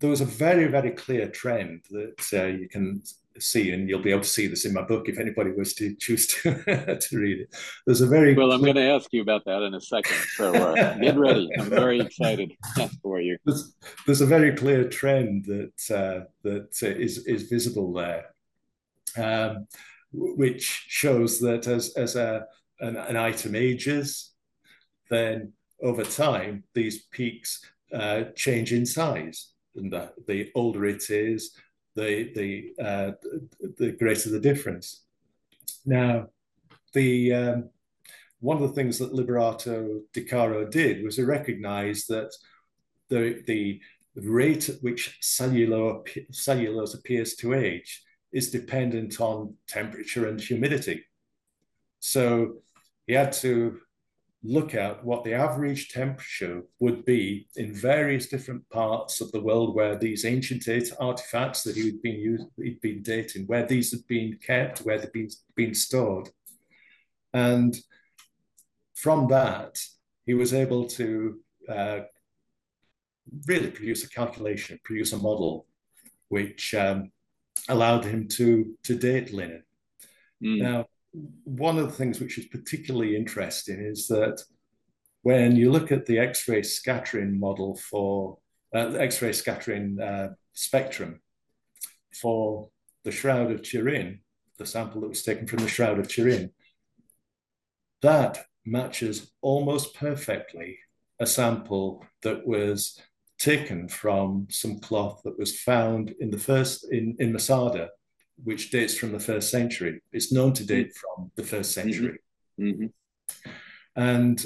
there was a very, very clear trend that uh, you can see, and you'll be able to see this in my book if anybody was to choose to, to read it. There's a very well. I'm going to ask you about that in a second, so uh, get ready. I'm very excited for you. There's, there's a very clear trend that uh, that is is visible there, um, which shows that as as a an, an item ages, then over time these peaks uh, change in size, and the, the older it is, the the uh, the greater the difference. Now, the um, one of the things that Liberato De Caro did was to recognise that the the rate at which cellular cellulose appears to age is dependent on temperature and humidity. So he had to look at what the average temperature would be in various different parts of the world where these ancient artifacts that he'd been used, he'd been dating, where these had been kept, where they'd been, been stored. And from that, he was able to uh, really produce a calculation, produce a model, which um, allowed him to, to date linen. Mm. Now, one of the things which is particularly interesting is that when you look at the X-ray scattering model for uh, the X-ray scattering uh, spectrum for the Shroud of Turin, the sample that was taken from the Shroud of Turin, that matches almost perfectly a sample that was taken from some cloth that was found in the first in, in Masada, which dates from the first century. It's known to date from the first century. Mm-hmm. Mm-hmm. And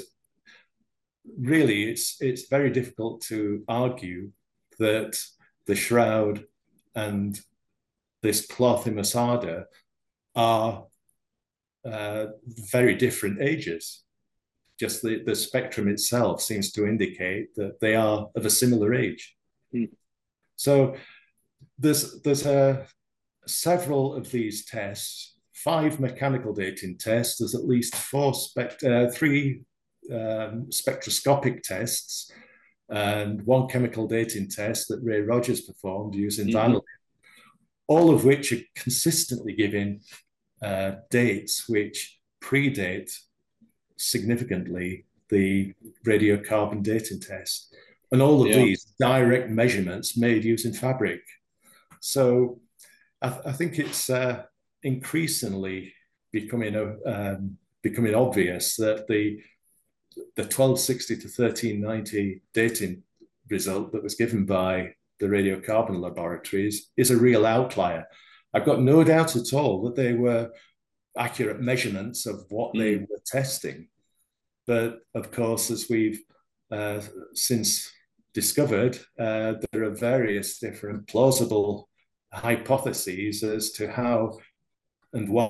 really, it's, it's very difficult to argue that the shroud and this cloth in Masada are uh, very different ages. Just the, the spectrum itself seems to indicate that they are of a similar age. Mm. So there's, there's a... several of these tests, five mechanical dating tests, there's at least four spect uh, three um, spectroscopic tests, and one chemical dating test that Ray Rogers performed using mm-hmm. vanillin. all of which are consistently giving uh, dates which predate significantly the radiocarbon dating test. And all of yeah. these direct measurements made using fabric. So I, th I think it's uh, increasingly becoming a, um, becoming obvious that the the twelve sixty to thirteen ninety dating result that was given by the radiocarbon laboratories is a real outlier. I've got no doubt at all that they were accurate measurements of what mm. they were testing. But of course, as we've uh, since discovered, uh, there are various different plausible hypotheses as to how and why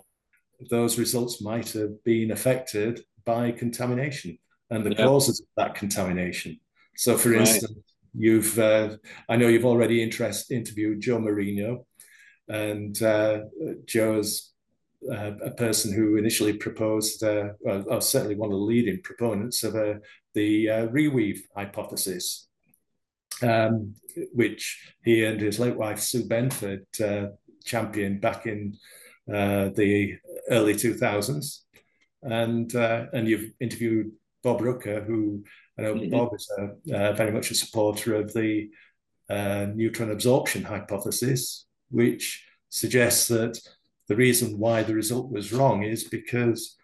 those results might have been affected by contamination and the yeah. causes of that contamination. So for right. instance, you've, uh, I know you've already interest, interviewed Joe Marino, and uh, Joe's uh, a person who initially proposed, uh, well, or certainly one of the leading proponents of uh, the uh, reweave hypothesis, um, which he and his late wife, Sue Benford, uh, championed back in uh, the early two thousands. And, uh, and you've interviewed Bob Rooker, who I know mm-hmm. Bob is a, uh, very much a supporter of the uh, neutron absorption hypothesis, which suggests that the reason why the result was wrong is because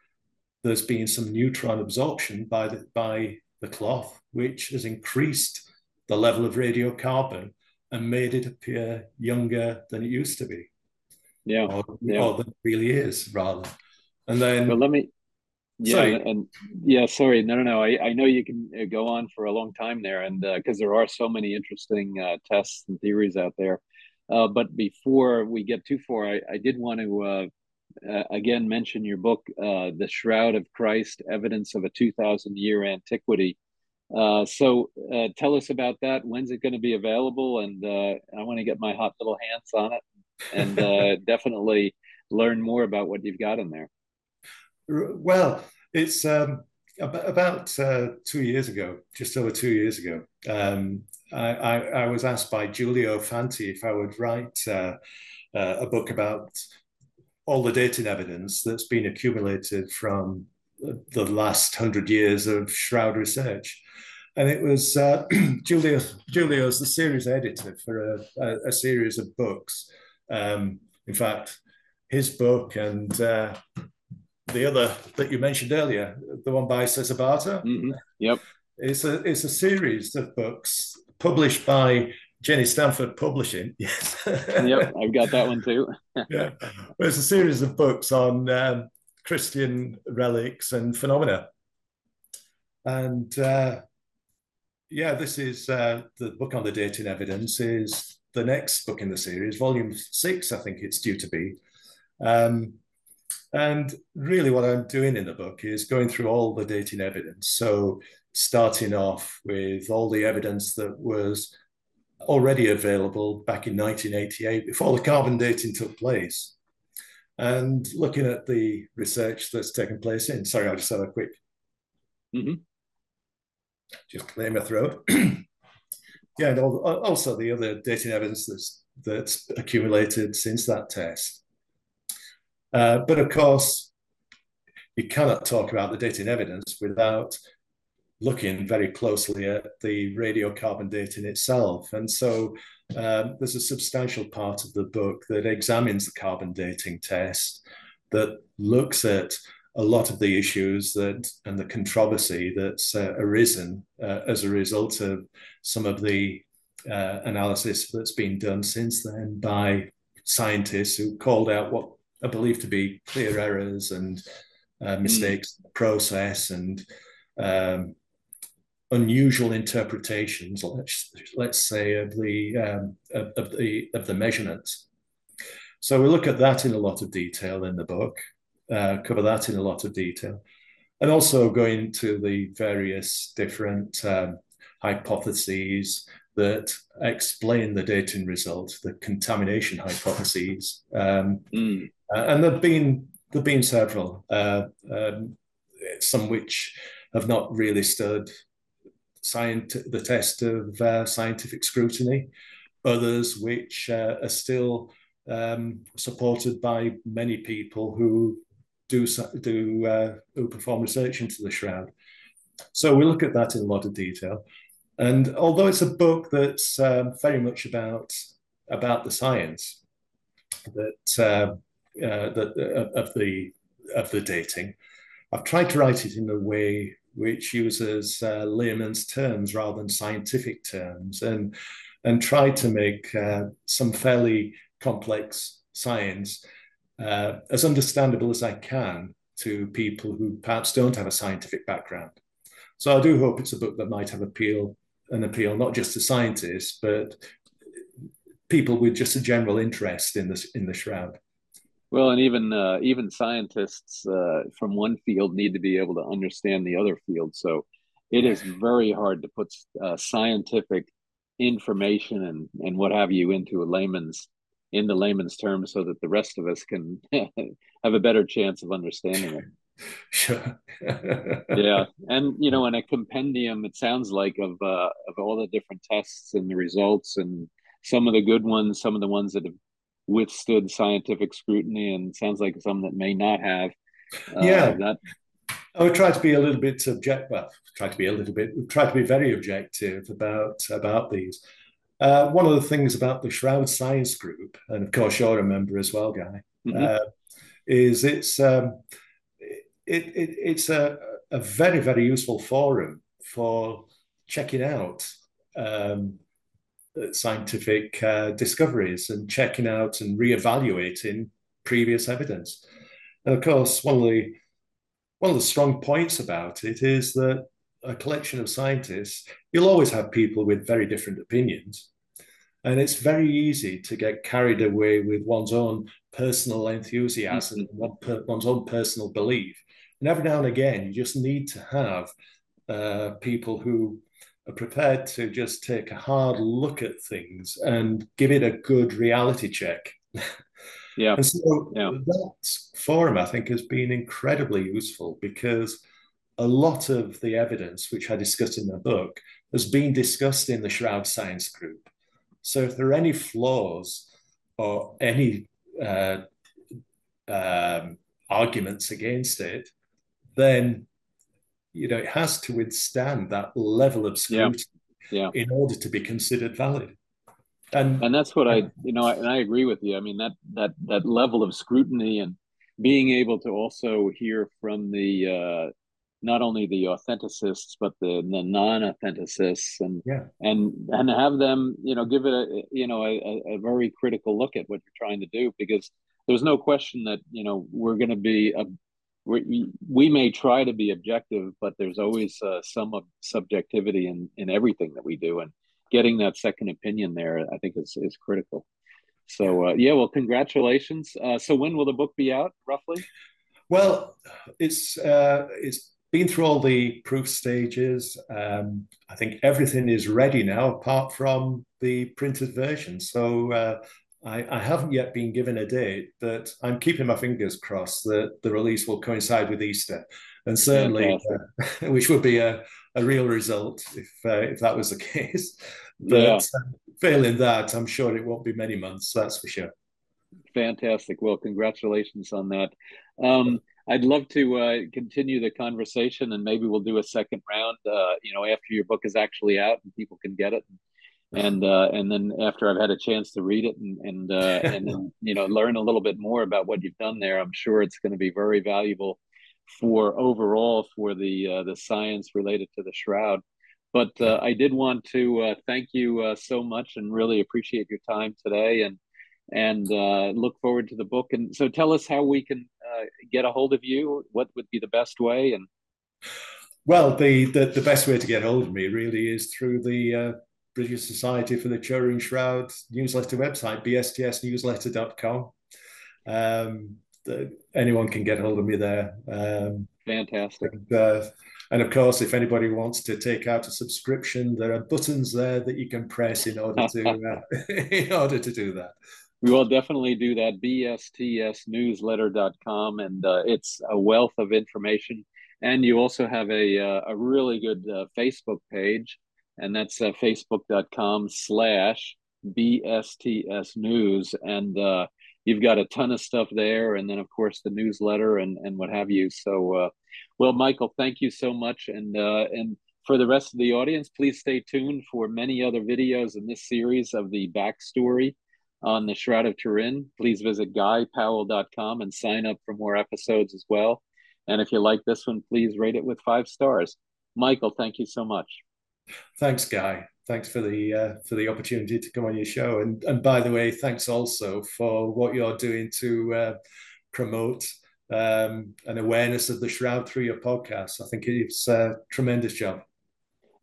there's been some neutron absorption by the, by the cloth, which has increased the level of radiocarbon and made it appear younger than it used to be. Yeah. Or, yeah. or than it really is, rather. And then... Well, let me... Yeah, sorry. and yeah, sorry, no, no, no. I, I know you can go on for a long time there, and because uh, there are so many interesting uh, tests and theories out there. Uh, but before we get too far, I, I did want to uh, uh, again mention your book, uh, "The Shroud of Christ: Evidence of a two thousand year Antiquity." Uh, so uh, tell us about that. When's it going to be available? And uh, I want to get my hot little hands on it, and uh, definitely learn more about what you've got in there. Well, it's um, about uh, two years ago, just over two years ago, um, I, I, I was asked by Giulio Fanti if I would write uh, uh, a book about all the dating evidence that's been accumulated from the last hundred years of shroud research. And it was uh, Giulio, Giulio's the series editor for a, a, a series of books. Um, in fact, his book and... Uh, the other that you mentioned earlier, the one by Sessabata. Mm-hmm. Yep. It's a, it's a series of books published by Jenny Stanford Publishing. Yes. Yep, I've got that one too. Yeah. Well, it's a series of books on um, Christian relics and phenomena. And uh, yeah, this is uh, the book on the dating evidence is the next book in the series, volume six, I think it's due to be. Um, And really what I'm doing in the book is going through all the dating evidence. So starting off with all the evidence that was already available back in nineteen eighty-eight, before the carbon dating took place, and looking at the research that's taken place in. Sorry, I'll just have a quick, mm-hmm. just clear my throat. Yeah, and also the other dating evidence that's, that's accumulated since that test. Uh, but of course, you cannot talk about the dating evidence without looking very closely at the radiocarbon dating itself. And so um, there's a substantial part of the book that examines the carbon dating test, that looks at a lot of the issues that and the controversy that's uh, arisen uh, as a result of some of the uh, analysis that's been done since then by scientists who called out what are believed to be clear errors and uh, mistakes in the process, and um, unusual interpretations, let's, let's say, of the, um, of, of the of the measurements. So we look at that in a lot of detail in the book, uh, cover that in a lot of detail, and also go into the various different um, hypotheses that explain the dating result, the contamination hypotheses, um, mm. uh, and there've been there've been several, uh, um, some which have not really stood the test of uh, scientific scrutiny, others which uh, are still um, supported by many people who do, do uh, who perform research into the Shroud. So we look at that in a lot of detail. And although it's a book that's um, very much about, about the science that, uh, uh, that, uh, of, the, of the dating, I've tried to write it in a way which uses uh, layman's terms rather than scientific terms, and, and try to make uh, some fairly complex science uh, as understandable as I can to people who perhaps don't have a scientific background. So I do hope it's a book that might have appeal, an appeal not just to scientists, but people with just a general interest in this in the Shroud. Well, and even uh, even scientists uh, from one field need to be able to understand the other field. So it is very hard to put uh, scientific information and and what have you into a layman's in the layman's terms, so that the rest of us can have a better chance of understanding it. Sure. Yeah, and you know, in a compendium, it sounds like of uh, of all the different tests and the results, and some of the good ones, some of the ones that have withstood scientific scrutiny, and sounds like some that may not have. Uh, yeah, that... I would try to be a little bit subjective. Well, try to be a little bit. Try to be very objective about about these. Uh, one of the things about the Shroud Science Group, and of course you're a member as well, Guy, mm-hmm. uh, is it's. Um, It, it, it's a, a very, very useful forum for checking out um, scientific uh, discoveries and checking out and reevaluating previous evidence. And of course, one of the one of the strong points about it is that a collection of scientists, you'll always have people with very different opinions, and it's very easy to get carried away with one's own personal enthusiasm, mm-hmm. one per, one's own personal belief. And every now and again, you just need to have uh, people who are prepared to just take a hard look at things and give it a good reality check. Yeah. And so yeah. that forum, I think, has been incredibly useful, because a lot of the evidence, which I discussed in the book, has been discussed in the Shroud Science Group. So if there are any flaws or any uh, um, arguments against it, then, you know, it has to withstand that level of scrutiny yeah. Yeah. in order to be considered valid. And and that's what I, you know, I, and I agree with you. I mean, that that that level of scrutiny and being able to also hear from the, uh, not only the authenticists, but the, the non-authenticists, and yeah. and and have them, you know, give it a, you know, a, a very critical look at what you're trying to do, because there's no question that, you know, we're going to be a, We, we may try to be objective, but there's always uh, some of subjectivity in, in everything that we do. And getting that second opinion there, I think, is, is critical. So, uh, yeah, well, congratulations. Uh, so when will the book be out, roughly? Well, it's, uh, it's been through all the proof stages. Um, I think everything is ready now, apart from the printed version. So uh, I, I haven't yet been given a date, but I'm keeping my fingers crossed that the release will coincide with Easter, and certainly, uh, which would be a, a real result if uh, if that was the case. But yeah. um, failing that, I'm sure it won't be many months. That's for sure. Fantastic. Well, congratulations on that. Um, I'd love to uh, continue the conversation, and maybe we'll do a second round. Uh, you know, after your book is actually out and people can get it. And uh, and then after I've had a chance to read it and and uh, and then, you know, learn a little bit more about what you've done there, I'm sure it's going to be very valuable for overall for the uh, the science related to the Shroud. But uh, I did want to uh, thank you uh, so much, and really appreciate your time today, and and uh, look forward to the book. And so, tell us how we can uh, get a hold of you. What would be the best way? And well, the the, the best way to get hold of me really is through the Uh... British Society for the Turin Shroud newsletter website, b s t s newsletter dot com. Um, the, anyone can get hold of me there. Um, Fantastic. And, uh, and of course, if anybody wants to take out a subscription, there are buttons there that you can press in order to uh, in order to do that. We will definitely do that. b s t s newsletter dot com, and uh, it's a wealth of information. And you also have a uh, a really good uh, Facebook page. And that's uh, facebook dot com slash B S T S News, and uh, you've got a ton of stuff there, and then of course the newsletter and and what have you. So, uh, well, Michael, thank you so much, and uh, and for the rest of the audience, please stay tuned for many other videos in this series of the backstory on the Shroud of Turin. Please visit guy powell dot com and sign up for more episodes as well. And if you like this one, please rate it with five stars. Michael, thank you so much. Thanks, Guy. Thanks for the uh, for the opportunity to come on your show. And, and by the way, thanks also for what you're doing to uh, promote um, an awareness of the Shroud through your podcast. I think it's a tremendous job.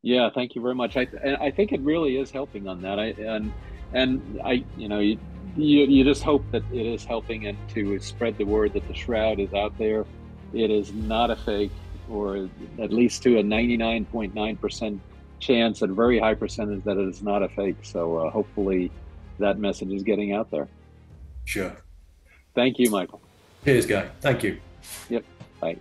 Yeah, thank you very much. I th I think it really is helping on that. I and and I you know you, you you just hope that it is helping and to spread the word that the Shroud is out there. It is not a fake, or at least to a ninety-nine point nine percent chance, at a very high percentage that it is not a fake. So uh, hopefully that message is getting out there. Sure. Thank you, Michael. Cheers, Guy. Thank you. Yep. Bye.